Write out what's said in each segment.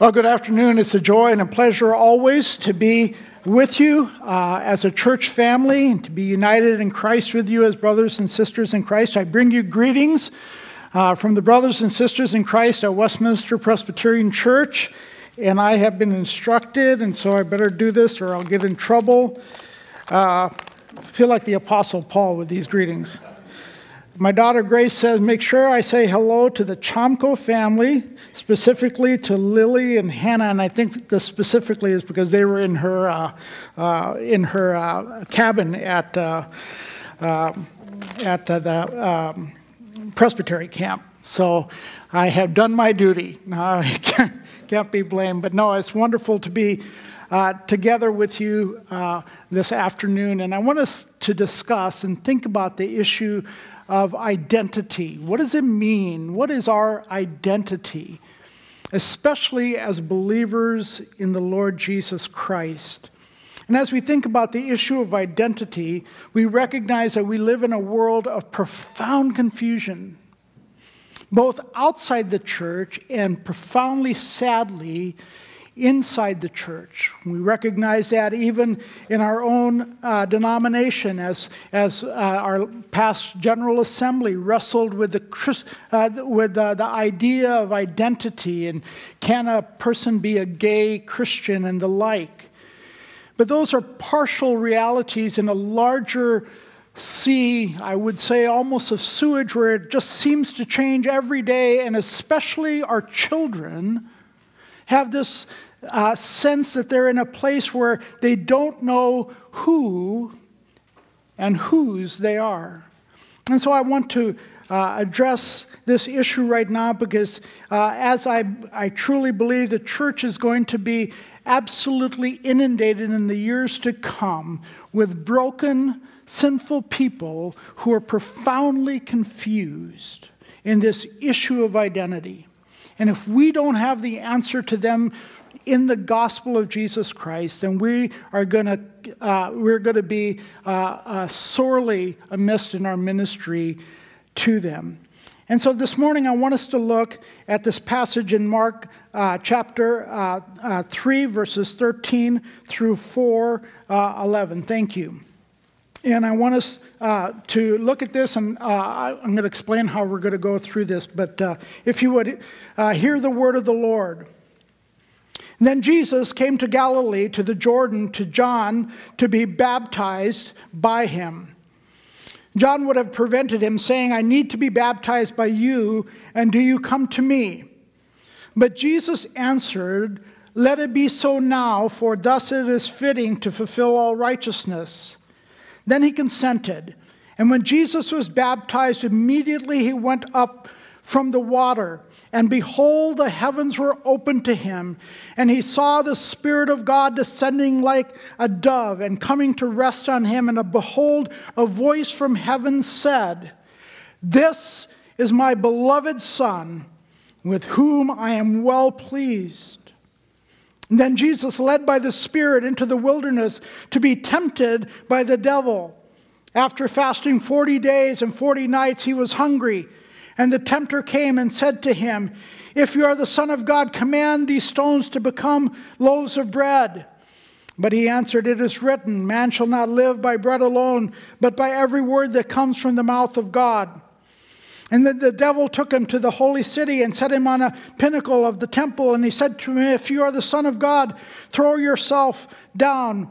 Well, good afternoon. It's a joy and a pleasure always to be with you as a church family, and to be united in Christ with you as brothers and sisters in Christ. I bring you greetings from the brothers and sisters in Christ at Westminster Presbyterian Church, and I have been instructed, and so I better do this or I'll get in trouble. I feel like the Apostle Paul with these greetings. My daughter Grace says, make sure I say hello to the Chomko family, specifically to Lily and Hannah. And I think this specifically is because they were in her cabin at the Presbytery camp. So I have done my duty. Can't be blamed. But no, it's wonderful to be together with you this afternoon. And I want us to discuss and think about the issue of identity. What does it mean? What is our identity, especially as believers in the Lord Jesus Christ? And as we think about the issue of identity, we recognize that we live in a world of profound confusion, both outside the church and profoundly, sadly, inside the church. We recognize that even in our own denomination, as our past General Assembly wrestled with the idea of identity and can a person be a gay Christian and the like. But those are partial realities in a larger sea, I would say, almost of sewage, where it just seems to change every day, and especially our children have this sense that they're in a place where they don't know who and whose they are. And so I want to address this issue right now because as I truly believe the church is going to be absolutely inundated in the years to come with broken, sinful people who are profoundly confused in this issue of identity. And if we don't have the answer to them in the gospel of Jesus Christ, then we are we're going to be sorely amiss in our ministry to them. And so this morning I want us to look at this passage in Mark chapter 3, verses 13 through 4, 11. Thank you. And I want us to look at this, and I'm going to explain how we're going to go through this. But if you would, hear the word of the Lord. And then Jesus came to Galilee, to the Jordan, to John, to be baptized by him. John would have prevented him, saying, I need to be baptized by you, and do you come to me? But Jesus answered, let it be so now, for thus it is fitting to fulfill all righteousness. Then he consented. And when Jesus was baptized, immediately he went up from the water. And behold, the heavens were opened to him. And he saw the Spirit of God descending like a dove and coming to rest on him. And behold, a voice from heaven said, this is my beloved Son, with whom I am well pleased. And then Jesus led by the Spirit into the wilderness to be tempted by the devil. After fasting 40 days and 40 nights, he was hungry. And the tempter came and said to him, if you are the Son of God, command these stones to become loaves of bread. But he answered, it is written, man shall not live by bread alone, but by every word that comes from the mouth of God. And then the devil took him to the holy city and set him on a pinnacle of the temple. And he said to him, if you are the Son of God, throw yourself down,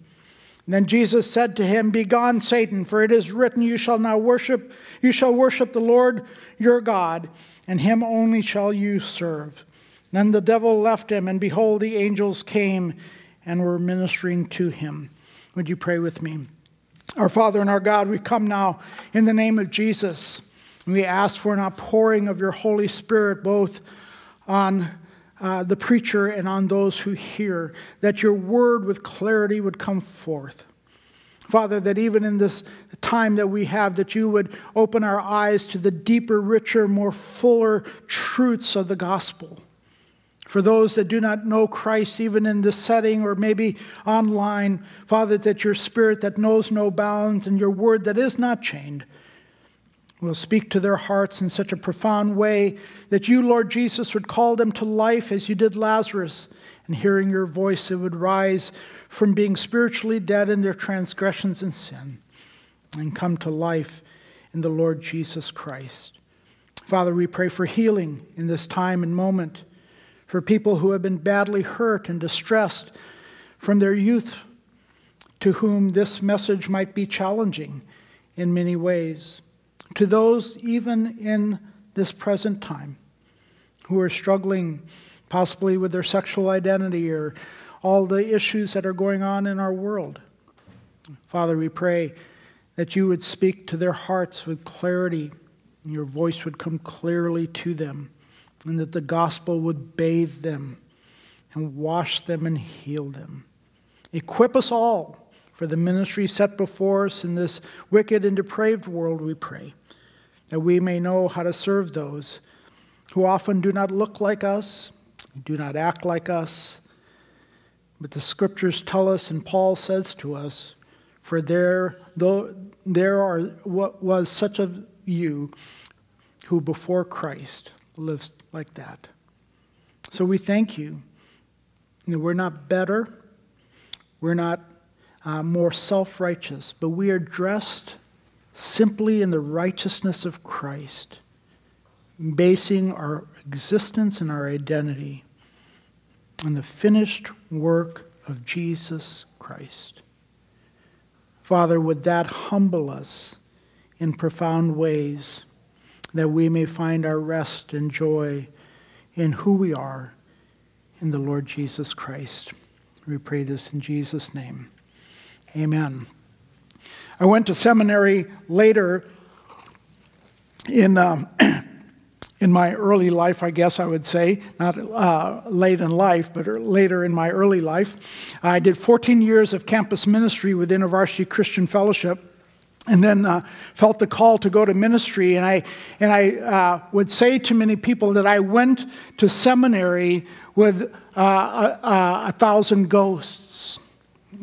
And then Jesus said to him, begone, Satan, for it is written, you shall worship the Lord your God, and him only shall you serve. Then the devil left him, and behold, the angels came and were ministering to him. Would you pray with me? Our Father and our God, we come now in the name of Jesus. We ask for an outpouring of your Holy Spirit, both on the preacher and on those who hear, that your word with clarity would come forth. Father, that even in this time that we have, that you would open our eyes to the deeper, richer, more fuller truths of the gospel. For those that do not know Christ, even in this setting or maybe online, Father, that your spirit that knows no bounds and your word that is not chained will speak to their hearts in such a profound way that you, Lord Jesus, would call them to life as you did Lazarus. And hearing your voice, it would rise from being spiritually dead in their transgressions and sin and come to life in the Lord Jesus Christ. Father, we pray for healing in this time and moment, for people who have been badly hurt and distressed from their youth, to whom this message might be challenging in many ways. To those even in this present time who are struggling possibly with their sexual identity or all the issues that are going on in our world. Father, we pray that you would speak to their hearts with clarity and your voice would come clearly to them and that the gospel would bathe them and wash them and heal them. Equip us all for the ministry set before us in this wicked and depraved world, we pray, that we may know how to serve those who often do not look like us, do not act like us, but the scriptures tell us, and Paul says to us, for there was such of you who before Christ lived like that. So we thank you. We're not better. We're not more self-righteous, but we are dressed simply in the righteousness of Christ, basing our existence and our identity on the finished work of Jesus Christ. Father, would that humble us in profound ways that we may find our rest and joy in who we are in the Lord Jesus Christ. We pray this in Jesus' name. Amen. I went to seminary later in my early life, I guess I would say. Not late in life, but later in my early life. I did 14 years of campus ministry with InterVarsity Christian Fellowship, and then felt the call to go to ministry. And I would say to many people that I went to seminary with 1,000 ghosts.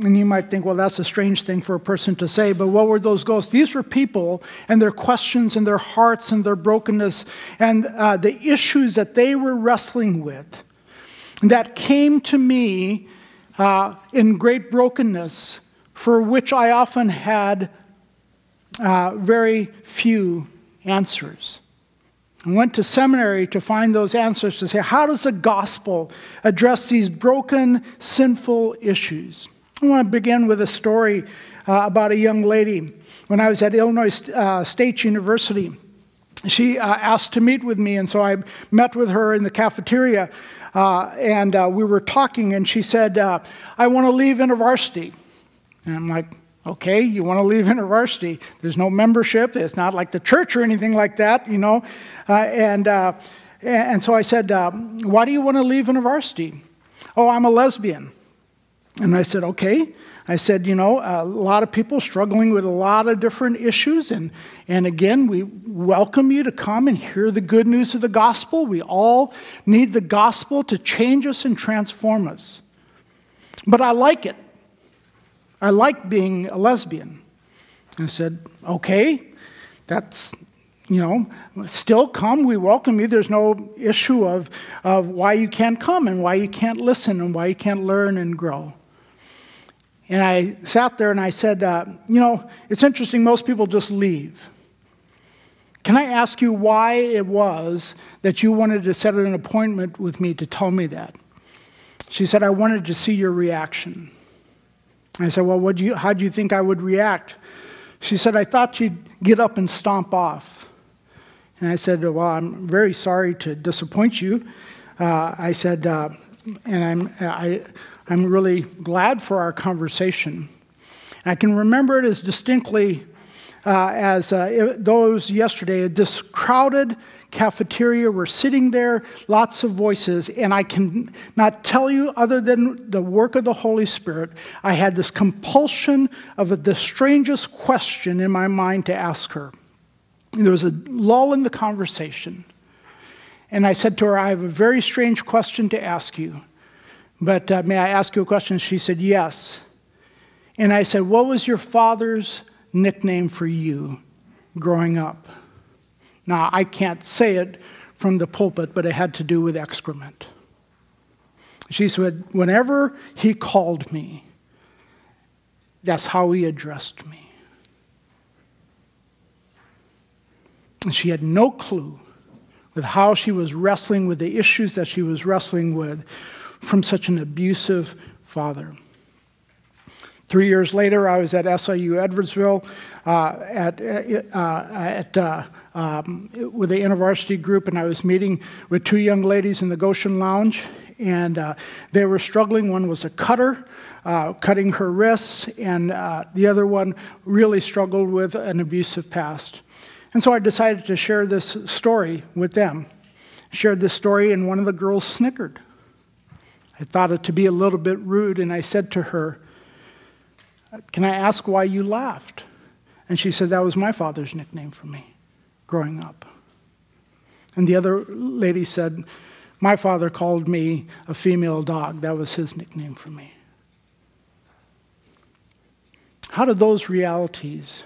And you might think, well, that's a strange thing for a person to say, but what were those ghosts? These were people and their questions and their hearts and their brokenness and the issues that they were wrestling with that came to me in great brokenness, for which I often had very few answers. I went to seminary to find those answers, to say, how does the gospel address these broken, sinful issues? I want to begin with a story about a young lady. When I was at Illinois State University, she asked to meet with me, and so I met with her in the cafeteria, and we were talking, and she said, I want to leave InterVarsity. And I'm like, okay, you want to leave InterVarsity. There's no membership. It's not like the church or anything like that, you know. And so I said, why do you want to leave InterVarsity? Oh, I'm a lesbian. And I said, okay. I said, you know, a lot of people struggling with a lot of different issues. And again, we welcome you to come and hear the good news of the gospel. We all need the gospel to change us and transform us. But I like it. I like being a lesbian. I said, okay, that's, you know, still come. We welcome you. There's no issue of why you can't come and why you can't listen and why you can't learn and grow. And I sat there and I said, you know, it's interesting, most people just leave. Can I ask you why it was that you wanted to set an appointment with me to tell me that? She said, I wanted to see your reaction. I said, well, how do you think I would react? She said, I thought you'd get up and stomp off. And I said, well, I'm very sorry to disappoint you. I said, and I'm really glad for our conversation. And I can remember it as distinctly as though it was yesterday, this crowded cafeteria. We're sitting there, lots of voices, and I can not tell you other than the work of the Holy Spirit, I had this compulsion of the strangest question in my mind to ask her. There was a lull in the conversation. And I said to her, I have a very strange question to ask you, but may I ask you a question? She said, yes. And I said, what was your father's nickname for you growing up? Now, I can't say it from the pulpit, but it had to do with excrement. She said, whenever he called me, that's how he addressed me. And she had no clue with how she was wrestling with the issues that she was wrestling with from such an abusive father. 3 years later, I was at SIU Edwardsville with the InterVarsity group, and I was meeting with two young ladies in the Goshen Lounge, and they were struggling. One was a cutter, cutting her wrists, and the other one really struggled with an abusive past. And so I decided to share this story with them. I shared this story, and one of the girls snickered. I thought it to be a little bit rude, and I said to her, can I ask why you laughed? And she said, that was my father's nickname for me growing up. And the other lady said, my father called me a female dog. That was his nickname for me. How do those realities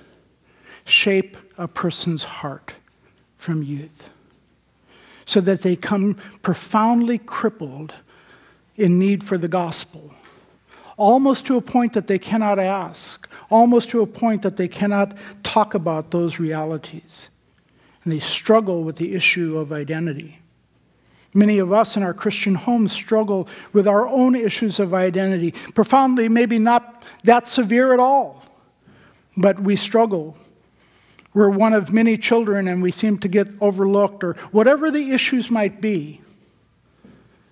shape a person's heart from youth so that they come profoundly crippled in need for the gospel? Almost to a point that they cannot ask, almost to a point that they cannot talk about those realities. And they struggle with the issue of identity. Many of us in our Christian homes struggle with our own issues of identity, profoundly, maybe not that severe at all, but we struggle. We're one of many children and we seem to get overlooked, or whatever the issues might be.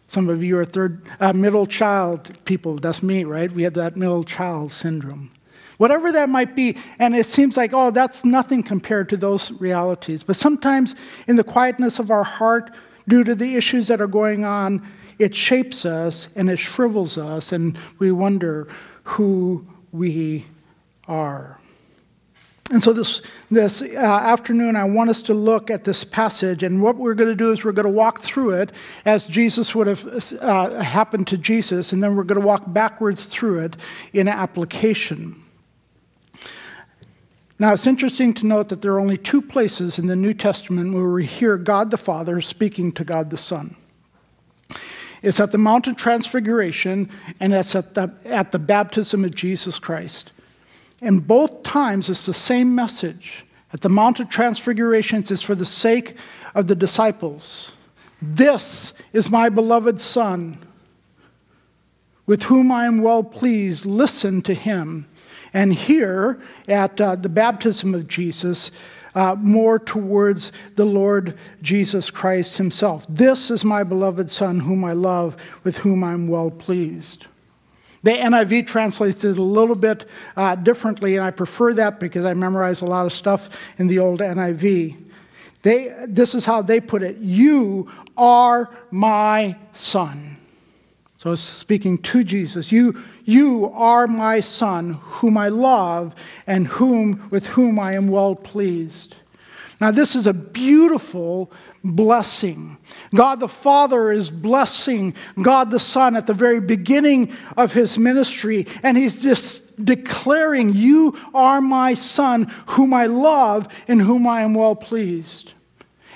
Some of you are middle child people. That's me, right? We have that middle child syndrome. Whatever that might be, and it seems like, oh, that's nothing compared to those realities. But sometimes in the quietness of our heart, due to the issues that are going on, it shapes us and it shrivels us, and we wonder who we are. And so this afternoon, I want us to look at this passage, and what we're going to do is we're going to walk through it as Jesus would have happened to Jesus, and then we're going to walk backwards through it in application. Now, it's interesting to note that there are only two places in the New Testament where we hear God the Father speaking to God the Son. It's at the Mount of Transfiguration, and it's at the baptism of Jesus Christ. And both times, it's the same message. At the Mount of Transfiguration, it's for the sake of the disciples. This is my beloved Son, with whom I am well pleased. Listen to him. And here, at the baptism of Jesus, more towards the Lord Jesus Christ himself. This is my beloved Son, whom I love, with whom I am well pleased. The NIV translates it a little bit differently, and I prefer that because I memorize a lot of stuff in the old NIV. This is how they put it. You are my son. So it's speaking to Jesus. You are my son, whom I love, and with whom I am well pleased. Now, this is a beautiful blessing. God the Father is blessing God the Son at the very beginning of his ministry, and he's just declaring, you are my Son, whom I love, and whom I am well pleased.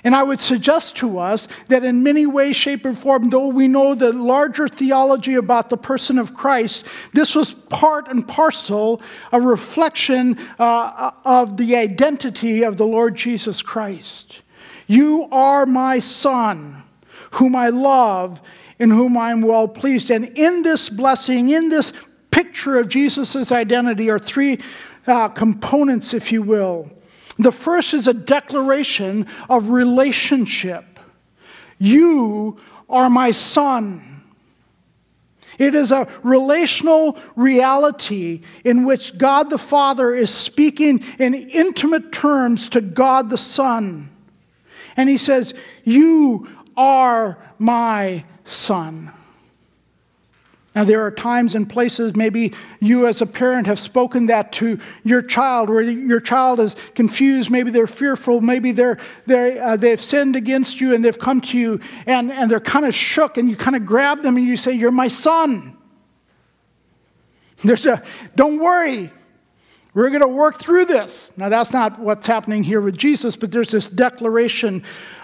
And I would suggest to us that in many ways, shape, and form, though we know the larger theology about the person of Christ, this was part and parcel a reflection of the identity of the Lord Jesus Christ. You are my Son, whom I love, in whom I am well pleased. And in this blessing, in this picture of Jesus' identity, are three components, if you will. The first is a declaration of relationship. You are my son. It is a relational reality in which God the Father is speaking in intimate terms to God the Son. And he says, "You are my son." Now, there are times and places maybe you as a parent have spoken that to your child, where your child is confused, maybe they're fearful, maybe they've sinned against you and they've come to you and they're kind of shook, and you kind of grab them and you say, "You're my son." Don't worry, we're going to work through this. Now, that's not what's happening here with Jesus, but there's this declaration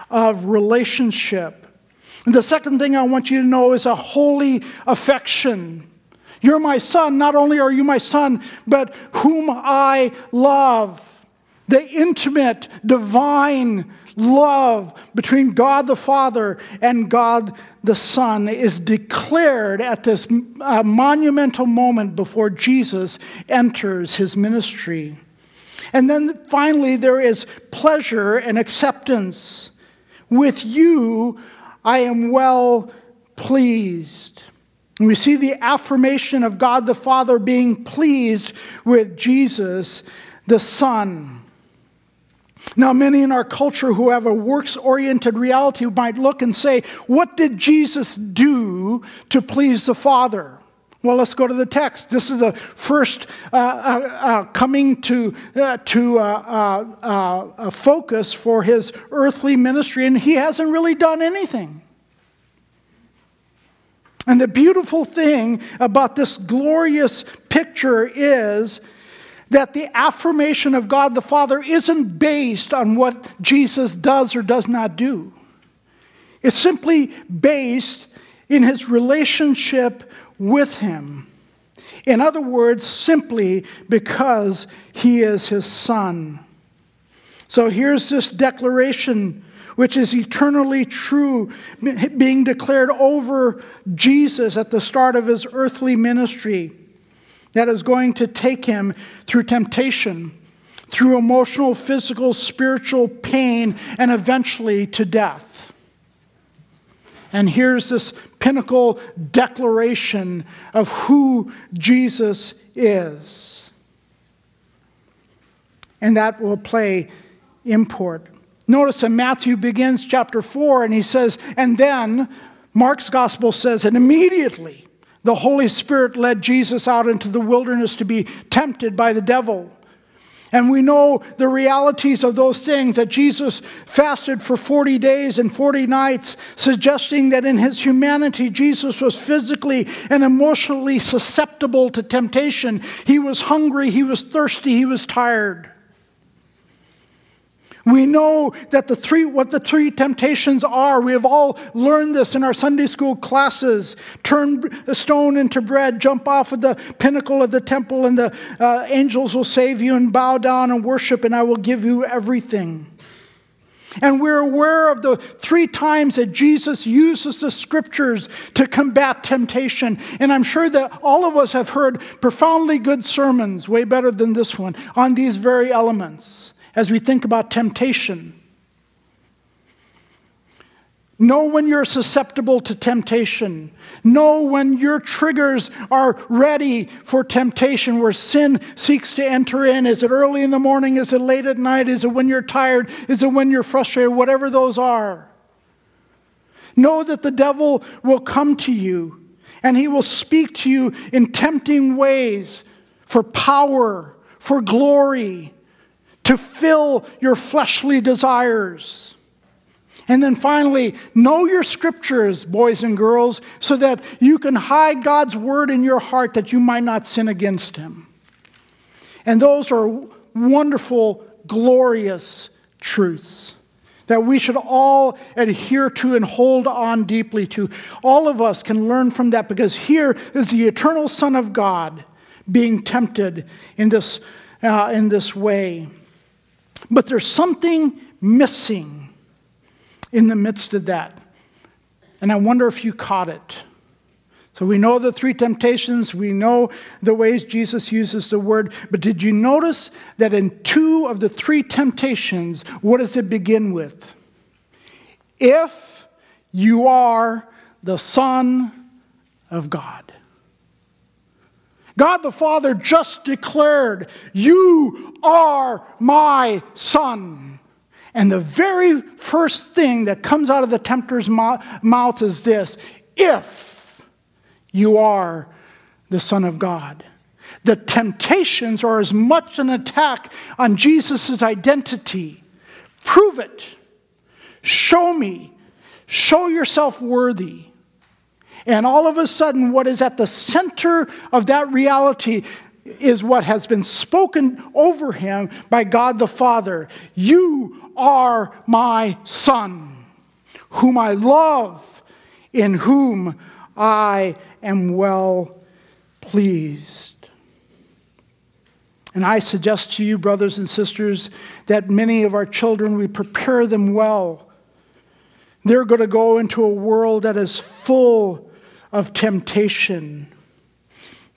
of relationship. And the second thing I want you to know is a holy affection. You're my son. Not only are you my son, but whom I love. The intimate, divine love between God the Father and God the Son is declared at this monumental moment before Jesus enters his ministry. And then finally, there is pleasure and acceptance. With you, I am well pleased. And we see the affirmation of God the Father being pleased with Jesus the Son. Now, many in our culture who have a works-oriented reality might look and say, "What did Jesus do to please the Father?" Well, let's go to the text. This is the first coming to focus for his earthly ministry, and he hasn't really done anything. And the beautiful thing about this glorious picture is that the affirmation of God the Father isn't based on what Jesus does or does not do. It's simply based in his relationship with him. In other words, simply because he is his son. So here's this declaration, which is eternally true, being declared over Jesus at the start of his earthly ministry, that is going to take him through temptation, through emotional, physical, spiritual pain, and eventually to death. And here's this pinnacle declaration of who Jesus is. And that will play import. Notice in Matthew begins chapter 4, and he says, and then Mark's gospel says, and immediately the Holy Spirit led Jesus out into the wilderness to be tempted by the devil. And we know the realities of those things, that Jesus fasted for 40 days and 40 nights, suggesting that in his humanity, Jesus was physically and emotionally susceptible to temptation. He was hungry, he was thirsty, he was tired. We know that what the three temptations are. We have all learned this in our Sunday school classes. Turn a stone into bread, jump off of the pinnacle of the temple, and the angels will save you, and bow down and worship, and I will give you everything. And we're aware of the three times that Jesus uses the scriptures to combat temptation. And I'm sure that all of us have heard profoundly good sermons, way better than this one, on these very elements. As we think about temptation, know when you're susceptible to temptation. Know when your triggers are ready for temptation, where sin seeks to enter in. Is it early in the morning? Is it late at night? Is it when you're tired? Is it when you're frustrated? Whatever those are. Know that the devil will come to you, and he will speak to you in tempting ways for power, for glory, to fill your fleshly desires. And then finally, know your scriptures, boys and girls, so that you can hide God's word in your heart that you might not sin against him. And those are wonderful, glorious truths that we should all adhere to and hold on deeply to. All of us can learn from that, because here is the eternal Son of God being tempted in this way. But there's something missing in the midst of that. And I wonder if you caught it. So we know the three temptations. We know the ways Jesus uses the word. But did you notice that in two of the three temptations, what does it begin with? If you are the Son of God. God the Father just declared, "You are my son." And the very first thing that comes out of the tempter's mouth is this: if you are the Son of God. The temptations are as much an attack on Jesus' identity. Prove it. Show me. Show yourself worthy. And all of a sudden, what is at the center of that reality is what has been spoken over him by God the Father. You are my Son, whom I love, in whom I am well pleased. And I suggest to you, brothers and sisters, that many of our children, we prepare them well. They're going to go into a world that is full of temptation.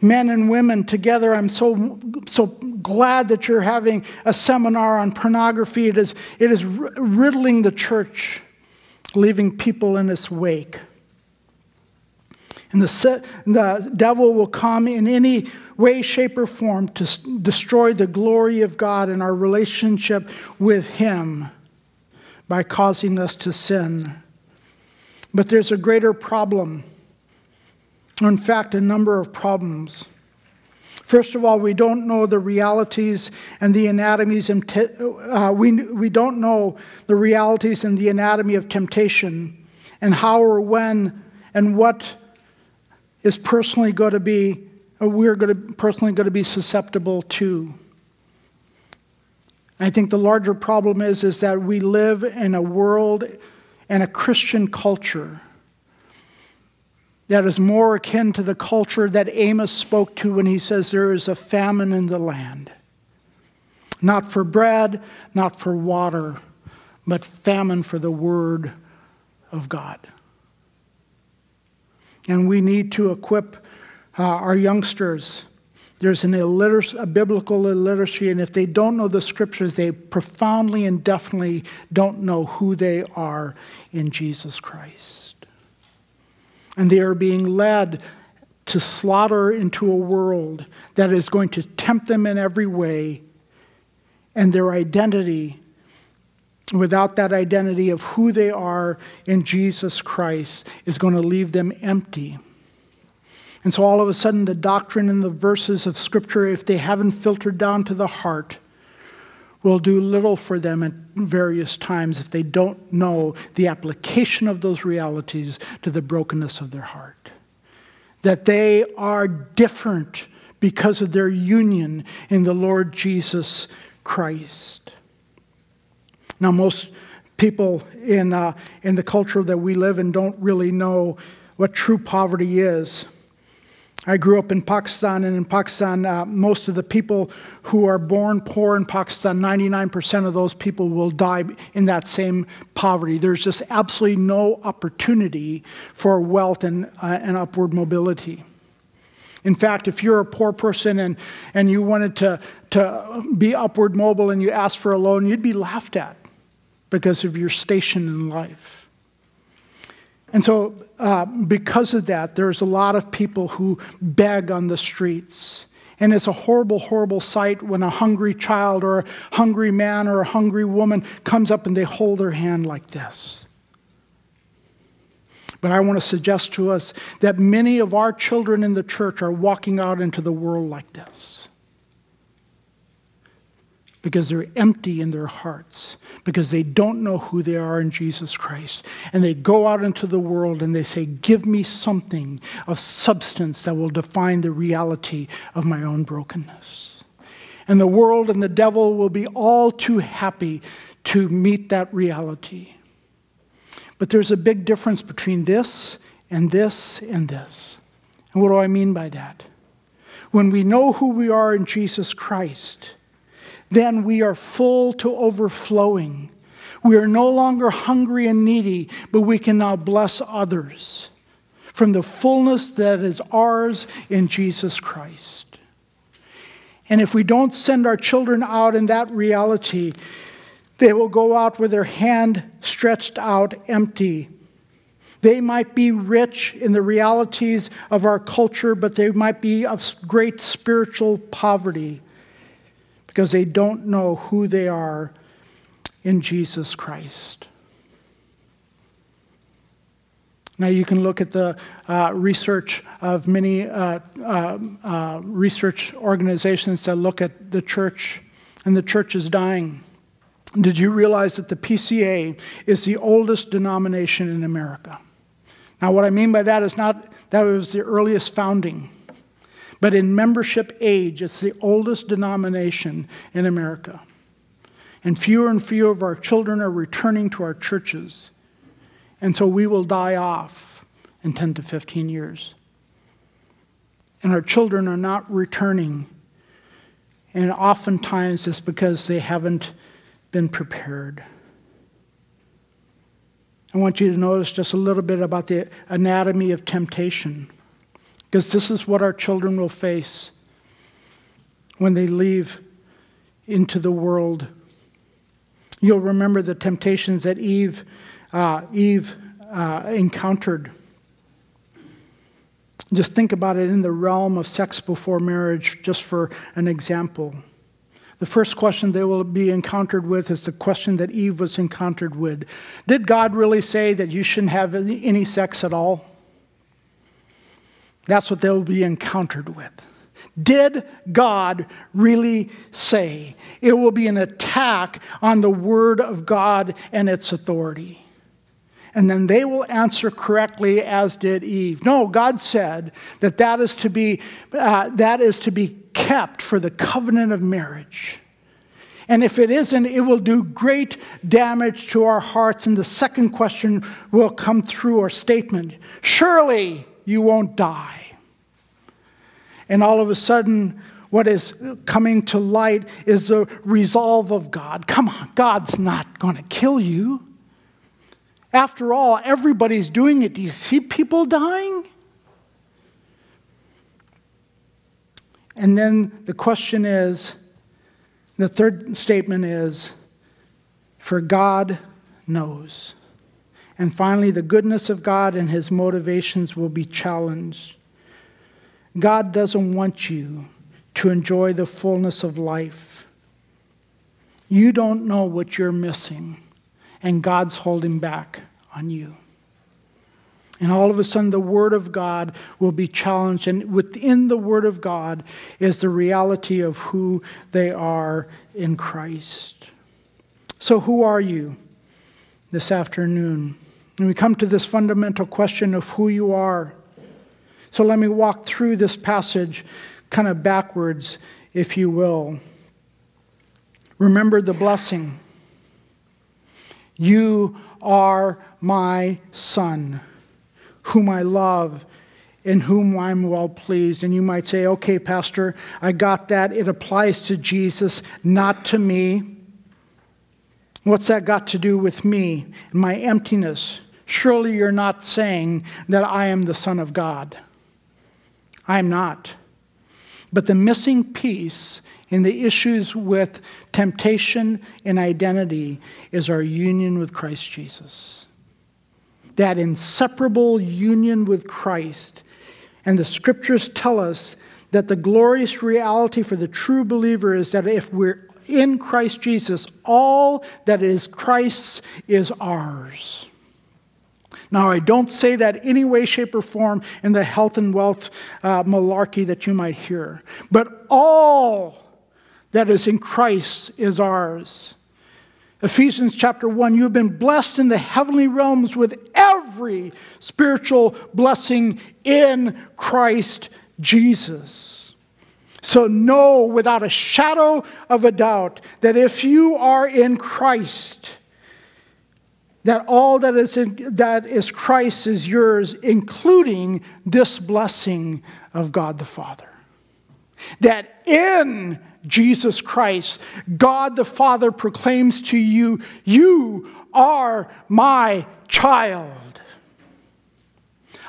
Men and women together, I'm so glad that you're having a seminar on pornography. It is riddling the church, leaving people in its wake. And the devil will come in any way, shape, or form to destroy the glory of God and our relationship with him by causing us to sin. But there's a greater problem. In fact, a number of problems. First of all, we don't know the realities and the anatomies. We don't know the realities and the anatomy of temptation, and how or when and what is personally going to be. We're personally going to be susceptible to. I think the larger problem is that we live in a world and a Christian culture that is more akin to the culture that Amos spoke to when he says there is a famine in the land. Not for bread, not for water, but famine for the word of God. And we need to equip our youngsters. There's a biblical illiteracy, and if they don't know the scriptures, they profoundly and definitely don't know who they are in Jesus Christ. And they are being led to slaughter into a world that is going to tempt them in every way, and their identity, without that identity of who they are in Jesus Christ, is going to leave them empty. And so all of a sudden, the doctrine and the verses of Scripture, if they haven't filtered down to the heart, will do little for them at various times if they don't know the application of those realities to the brokenness of their heart. That they are different because of their union in the Lord Jesus Christ. Now, most people in the culture that we live in don't really know what true poverty is. I grew up in Pakistan, and in Pakistan, most of the people who are born poor in Pakistan, 99% of those people will die in that same poverty. There's just absolutely no opportunity for wealth and upward mobility. In fact, if you're a poor person and you wanted to be upward mobile and you asked for a loan, you'd be laughed at because of your station in life. And so because of that, there's a lot of people who beg on the streets. And it's a horrible, horrible sight when a hungry child or a hungry man or a hungry woman comes up and they hold their hand like this. But I want to suggest to us that many of our children in the church are walking out into the world like this, because they're empty in their hearts, because they don't know who they are in Jesus Christ. And they go out into the world and they say, give me something of substance that will define the reality of my own brokenness. And the world and the devil will be all too happy to meet that reality. But there's a big difference between this and this and this. And what do I mean by that? When we know who we are in Jesus Christ, then we are full to overflowing. We are no longer hungry and needy, but we can now bless others from the fullness that is ours in Jesus Christ. And if we don't send our children out in that reality, they will go out with their hand stretched out empty. They might be rich in the realities of our culture, but they might be of great spiritual poverty, because they don't know who they are in Jesus Christ. Now you can look at the research of many research organizations that look at the church, and the church is dying. Did you realize that the PCA is the oldest denomination in America? Now what I mean by that is not that it was the earliest founding, but in membership age, it's the oldest denomination in America. And fewer of our children are returning to our churches. And so we will die off in 10 to 15 years. And our children are not returning. And oftentimes it's because they haven't been prepared. I want you to notice just a little bit about the anatomy of temptation, because this is what our children will face when they leave into the world. You'll remember the temptations that Eve encountered. Just think about it in the realm of sex before marriage, just for an example. The first question they will be encountered with is the question that Eve was encountered with. Did God really say that you shouldn't have any sex at all? That's what they'll be encountered with. Did God really say? It will be an attack on the Word of God and its authority. And then they will answer correctly, as did Eve. No, God said that that is to be kept for the covenant of marriage. And if it isn't, it will do great damage to our hearts. And the second question will come through our statement. Surely you won't die. And all of a sudden, what is coming to light is the resolve of God. Come on, God's not going to kill you. After all, everybody's doing it. Do you see people dying? And then the question is, the third statement is, for God knows. And finally, the goodness of God and his motivations will be challenged. God doesn't want you to enjoy the fullness of life. You don't know what you're missing, and God's holding back on you. And all of a sudden, the Word of God will be challenged, and within the Word of God is the reality of who they are in Christ. So who are you this afternoon? And we come to this fundamental question of who you are. So let me walk through this passage kind of backwards, if you will. Remember the blessing. You are my son, whom I love, in whom I'm well pleased. And you might say, okay, Pastor, I got that. It applies to Jesus, not to me. What's that got to do with me and my emptiness? Surely you're not saying that I am the Son of God. I'm not. But the missing piece in the issues with temptation and identity is our union with Christ Jesus. That inseparable union with Christ. And the scriptures tell us that the glorious reality for the true believer is that if we're in Christ Jesus, all that is Christ's is ours. Now, I don't say that any way, shape, or form in the health and wealth malarkey that you might hear. But all that is in Christ is ours. Ephesians chapter 1, you have been blessed in the heavenly realms with every spiritual blessing in Christ Jesus. So know without a shadow of a doubt that if you are in Christ, that all that is Christ is yours, including this blessing of God the Father. That in Jesus Christ, God the Father proclaims to you, you are my child.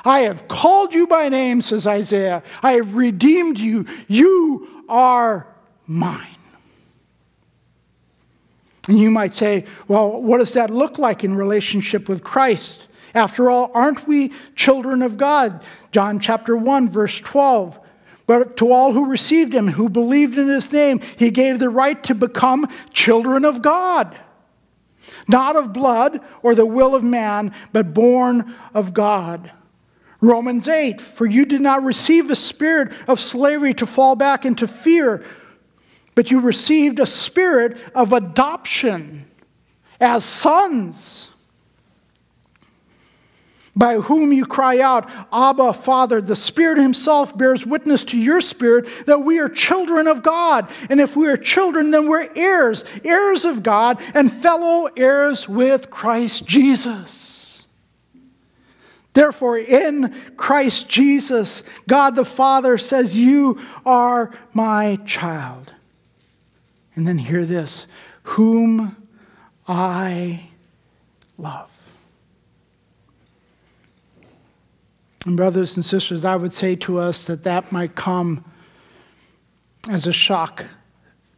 I have called you by name, says Isaiah. I have redeemed you. You are mine. And you might say, well, what does that look like in relationship with Christ? After all, aren't we children of God? John chapter 1, verse 12. But to all who received him, who believed in his name, he gave the right to become children of God. not of blood or the will of man, but born of God. Romans 8, for you did not receive the spirit of slavery to fall back into fear, but you received a spirit of adoption as sons, by whom you cry out, Abba, Father. The Spirit himself bears witness to your spirit that we are children of God. And if we are children, then we're heirs, heirs of God, and fellow heirs with Christ Jesus. Therefore, in Christ Jesus, God the Father says, you are my child. And then hear this, whom I love. And brothers and sisters, I would say to us that that might come as a shock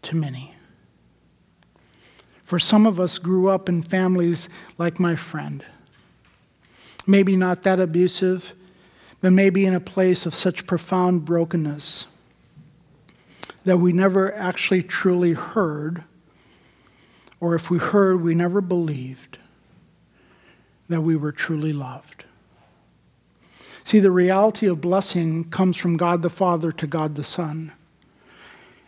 to many. For some of us grew up in families like my friend. Maybe not that abusive, but maybe in a place of such profound brokenness that we never actually truly heard, or if we heard, we never believed that we were truly loved. See, the reality of blessing comes from God the Father to God the Son.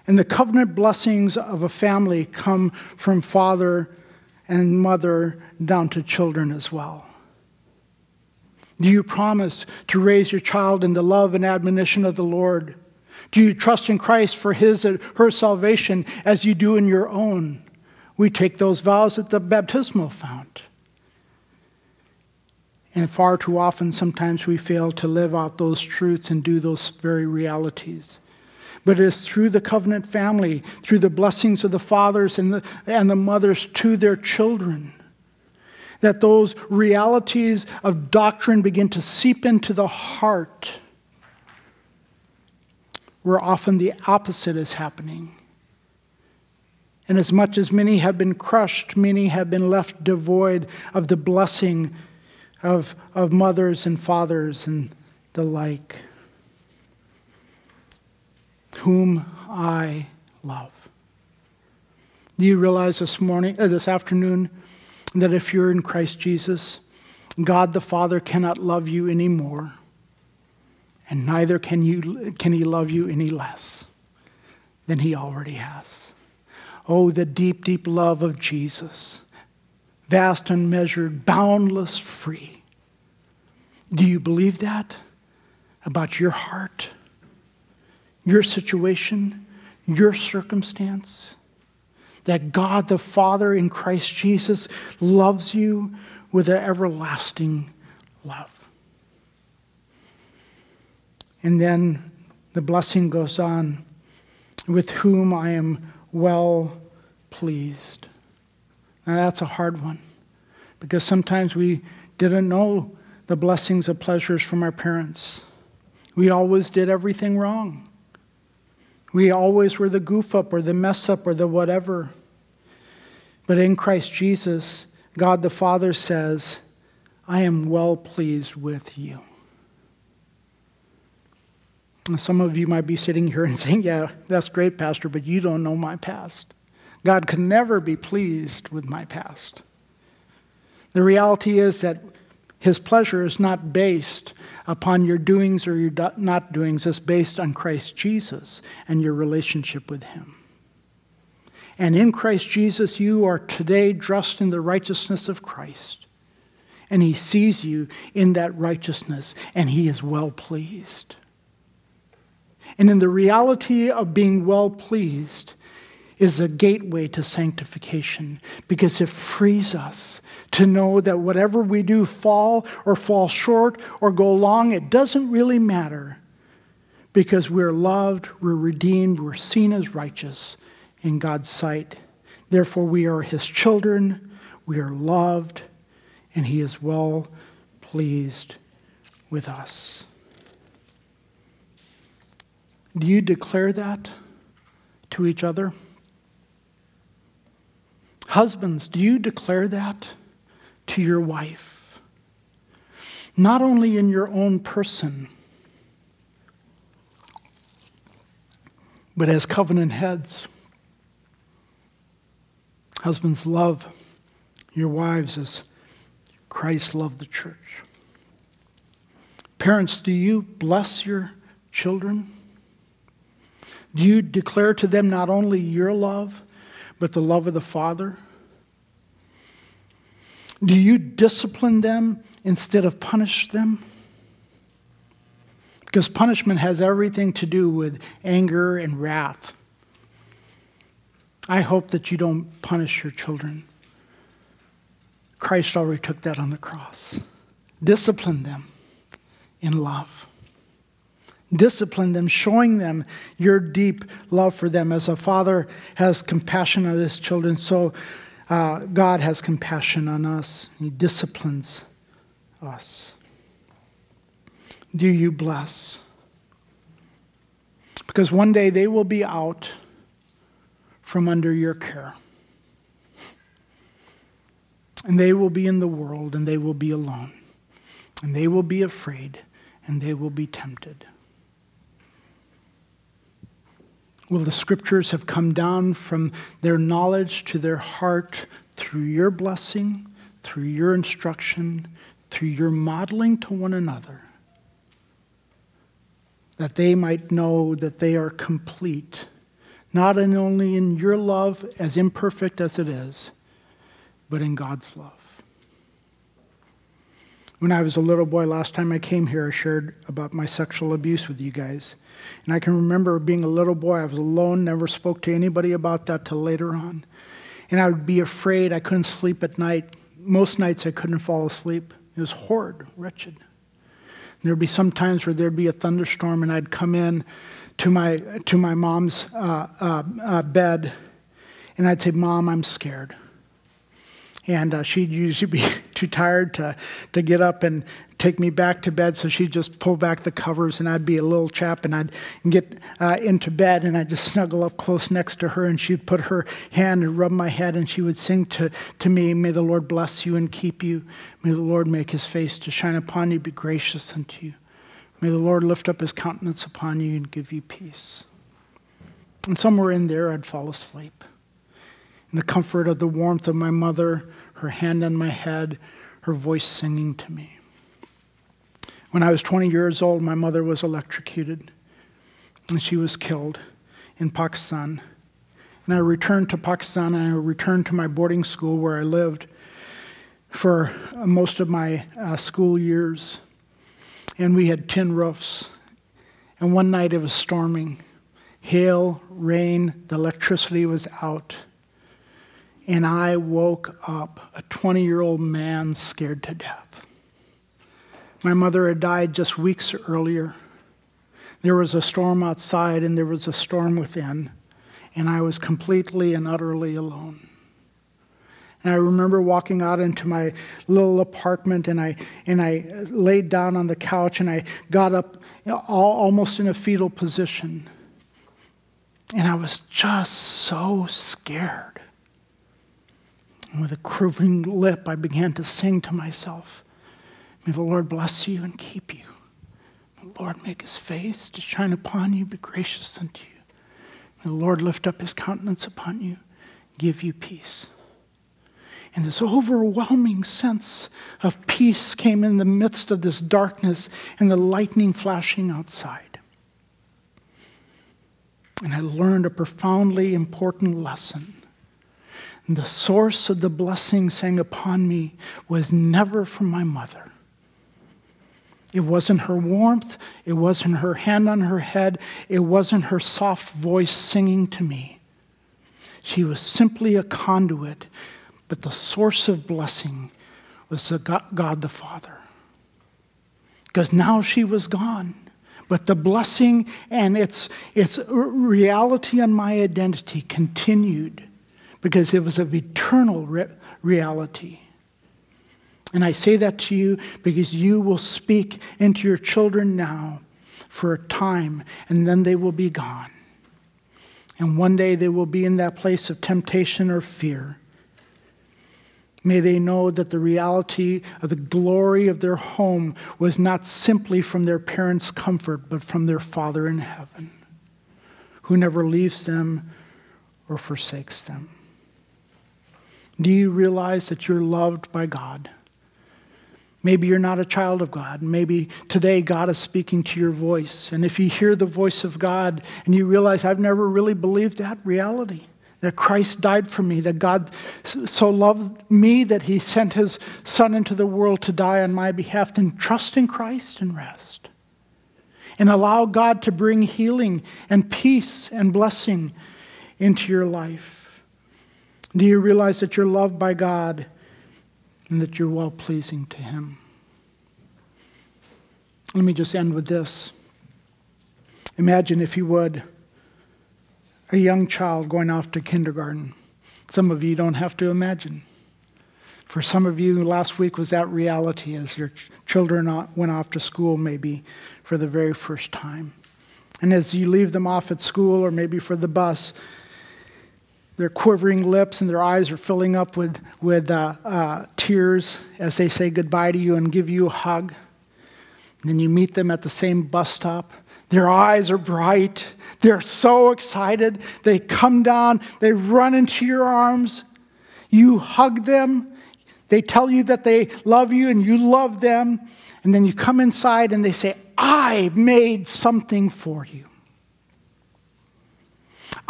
And the covenant blessings of a family come from father and mother down to children as well. Do you promise to raise your child in the love and admonition of the Lord? Do you trust in Christ for his and her salvation as you do in your own? We take those vows at the baptismal fount. And far too often, sometimes we fail to live out those truths and do those very realities. But it is through the covenant family, through the blessings of the fathers and the mothers to their children, that those realities of doctrine begin to seep into the heart, where often the opposite is happening. And as much as many have been crushed, many have been left devoid of the blessing of mothers and fathers and the like, whom I love. Do you realize this afternoon, that if you're in Christ Jesus, God the Father cannot love you anymore, and neither can he love you any less than he already has. Oh, the deep, deep love of Jesus. Vast, unmeasured, boundless, free. Do you believe that about your heart, your situation, your circumstance? That God the Father in Christ Jesus loves you with an everlasting love. And then the blessing goes on, with whom I am well pleased. Now that's a hard one, because sometimes we didn't know the blessings of pleasures from our parents. We always did everything wrong. We always were the goof up or the mess up or the whatever. But in Christ Jesus, God the Father says, I am well pleased with you. Now some of you might be sitting here and saying, yeah, that's great, Pastor, but you don't know my past. God could never be pleased with my past. The reality is that his pleasure is not based upon your doings or your not doings. It's based on Christ Jesus and your relationship with him. And in Christ Jesus, you are today dressed in the righteousness of Christ. And he sees you in that righteousness, and he is well pleased. And in the reality of being well pleased is a gateway to sanctification, because it frees us to know that whatever we do, fall or fall short or go long, it doesn't really matter, because we're loved, we're redeemed, we're seen as righteous in God's sight. Therefore, we are his children, we are loved, and he is well pleased with us. Do you declare that to each other? Husbands, do you declare that to your wife? Not only in your own person, but as covenant heads. Husbands, love your wives as Christ loved the church. Parents, do you bless your children? Do you declare to them not only your love, but the love of the Father? Do you discipline them instead of punish them? Because punishment has everything to do with anger and wrath. I hope that you don't punish your children. Christ already took that on the cross. Discipline them in love. Discipline them, showing them your deep love for them. As a father has compassion on his children, so God has compassion on us. He disciplines us. Do you bless? Because one day they will be out from under your care. And they will be in the world, and they will be alone. And they will be afraid, and they will be tempted. Will the scriptures have come down from their knowledge to their heart through your blessing, through your instruction, through your modeling to one another, that they might know that they are complete, not only in your love, as imperfect as it is, but in God's love? When I was a little boy, last time I came here, I shared about my sexual abuse with you guys. And I can remember being a little boy, I was alone, never spoke to anybody about that till later on. And I would be afraid, I couldn't sleep at night. Most nights I couldn't fall asleep. It was horrid, wretched. And there'd be some times where there'd be a thunderstorm and I'd come in to my mom's bed and I'd say, "Mom, I'm scared." And she'd usually be too tired to get up and take me back to bed, so she'd just pull back the covers, and I'd be a little chap, and I'd get into bed, and I'd just snuggle up close next to her, and she'd put her hand and rub my head, and she would sing to me, "May the Lord bless you and keep you. May the Lord make his face to shine upon you, be gracious unto you. May the Lord lift up his countenance upon you and give you peace." And somewhere in there, I'd fall asleep. In the comfort of the warmth of my mother, her hand on my head, her voice singing to me. When I was 20 years old, my mother was electrocuted, and she was killed in Pakistan. And I returned to Pakistan, and I returned to my boarding school where I lived for most of my school years. And we had tin roofs. And one night it was storming. Hail, rain, the electricity was out. And I woke up a 20-year-old man scared to death. My mother had died just weeks earlier. There was a storm outside and there was a storm within. And I was completely and utterly alone. And I remember walking out into my little apartment, and I laid down on the couch, and I got up almost in a fetal position. And I was just so scared. And with a quivering lip, I began to sing to myself, "May the Lord bless you and keep you. May the Lord make his face to shine upon you, be gracious unto you. May the Lord lift up his countenance upon you, give you peace." And this overwhelming sense of peace came in the midst of this darkness and the lightning flashing outside. And I learned a profoundly important lesson. And the source of the blessing sang upon me was never from my mother. It wasn't her warmth. It wasn't her hand on her head. It wasn't her soft voice singing to me. She was simply a conduit, but the source of blessing was God the Father. Because now she was gone, but the blessing and its reality on my identity continued, because it was of eternal reality. And I say that to you because you will speak into your children now for a time, and then they will be gone. And one day they will be in that place of temptation or fear. May they know that the reality of the glory of their home was not simply from their parents' comfort, but from their Father in heaven, who never leaves them or forsakes them. Do you realize that you're loved by God? Maybe you're not a child of God. Maybe today God is speaking to your voice. And if you hear the voice of God and you realize, I've never really believed that reality, that Christ died for me, that God so loved me that he sent his son into the world to die on my behalf, then trust in Christ and rest. And allow God to bring healing and peace and blessing into your life. Do you realize that you're loved by God and that you're well-pleasing to him? Let me just end with this. Imagine, if you would, a young child going off to kindergarten. Some of you don't have to imagine. For some of you, last week was that reality as your children went off to school maybe for the very first time. And as you leave them off at school or maybe for the bus, their quivering lips and their eyes are filling up with tears as they say goodbye to you and give you a hug. And then you meet them at the same bus stop. Their eyes are bright. They're so excited. They come down. They run into your arms. You hug them. They tell you that they love you and you love them. And then you come inside and they say, I made something for you.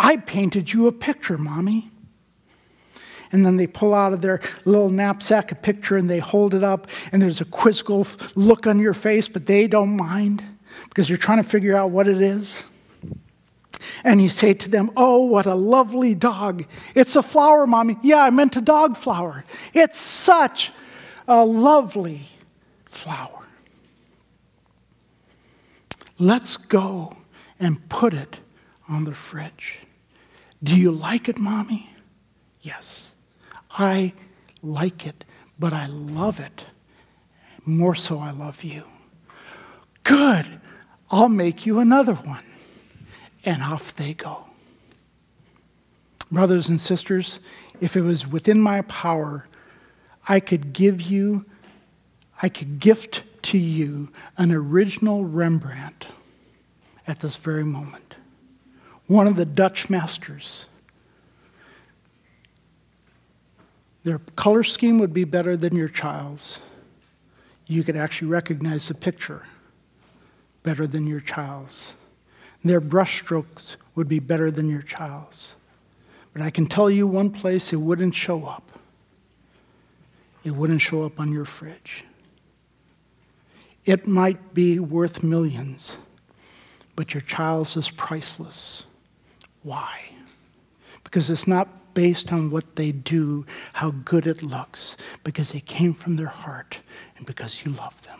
I painted you a picture, Mommy. And then they pull out of their little knapsack a picture and they hold it up, and there's a quizzical look on your face, but they don't mind because you're trying to figure out what it is. And you say to them, oh, what a lovely dog. It's a flower, Mommy. Yeah, I meant a dog flower. It's such a lovely flower. Let's go and put it on the fridge. Do you like it, Mommy? Yes. I like it, but I love it. More so, I love you. Good. I'll make you another one. And off they go. Brothers and sisters, if it was within my power, I could gift to you an original Rembrandt at this very moment. One of the Dutch masters. Their color scheme would be better than your child's. You could actually recognize the picture better than your child's. Their brushstrokes would be better than your child's. But I can tell you one place it wouldn't show up. It wouldn't show up on your fridge. It might be worth millions, but your child's is priceless. Why? Because it's not based on what they do, how good it looks, because it came from their heart and because you love them.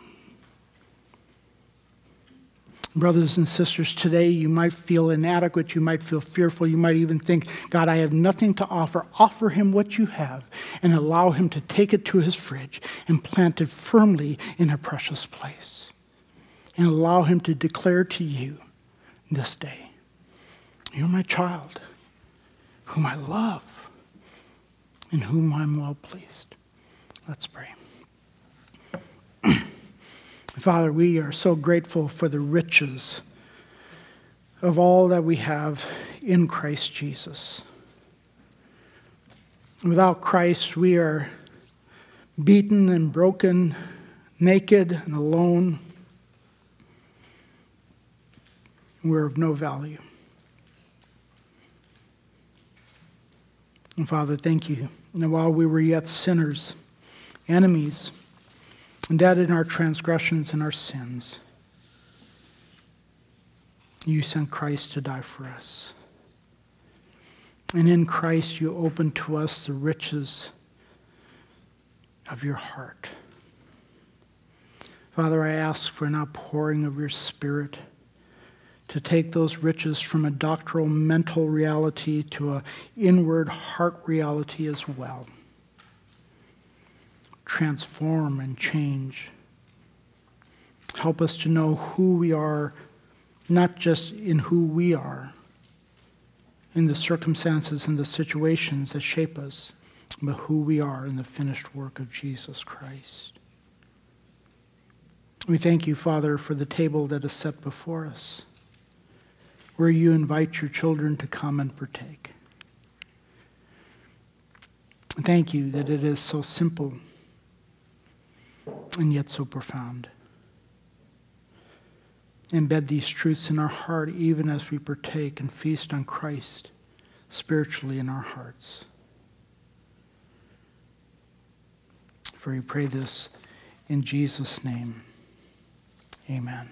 Brothers and sisters, today you might feel inadequate, you might feel fearful, you might even think, God, I have nothing to offer. Offer him what you have and allow him to take it to his fridge and plant it firmly in a precious place. And allow him to declare to you this day, you're my child, whom I love and whom I'm well pleased. Let's pray. Father, we are so grateful for the riches of all that we have in Christ Jesus. Without Christ, we are beaten and broken, naked and alone. We're of no value. And Father, thank you. And while we were yet sinners, enemies, and dead in our transgressions and our sins, you sent Christ to die for us. And in Christ, you opened to us the riches of your heart. Father, I ask for an outpouring of your Spirit to take those riches from a doctrinal mental reality to an inward heart reality as well. Transform and change. Help us to know who we are, not just in who we are, in the circumstances and the situations that shape us, but who we are in the finished work of Jesus Christ. We thank you, Father, for the table that is set before us, where you invite your children to come and partake. Thank you that it is so simple and yet so profound. Embed these truths in our heart even as we partake and feast on Christ spiritually in our hearts. For we pray this in Jesus' name. Amen.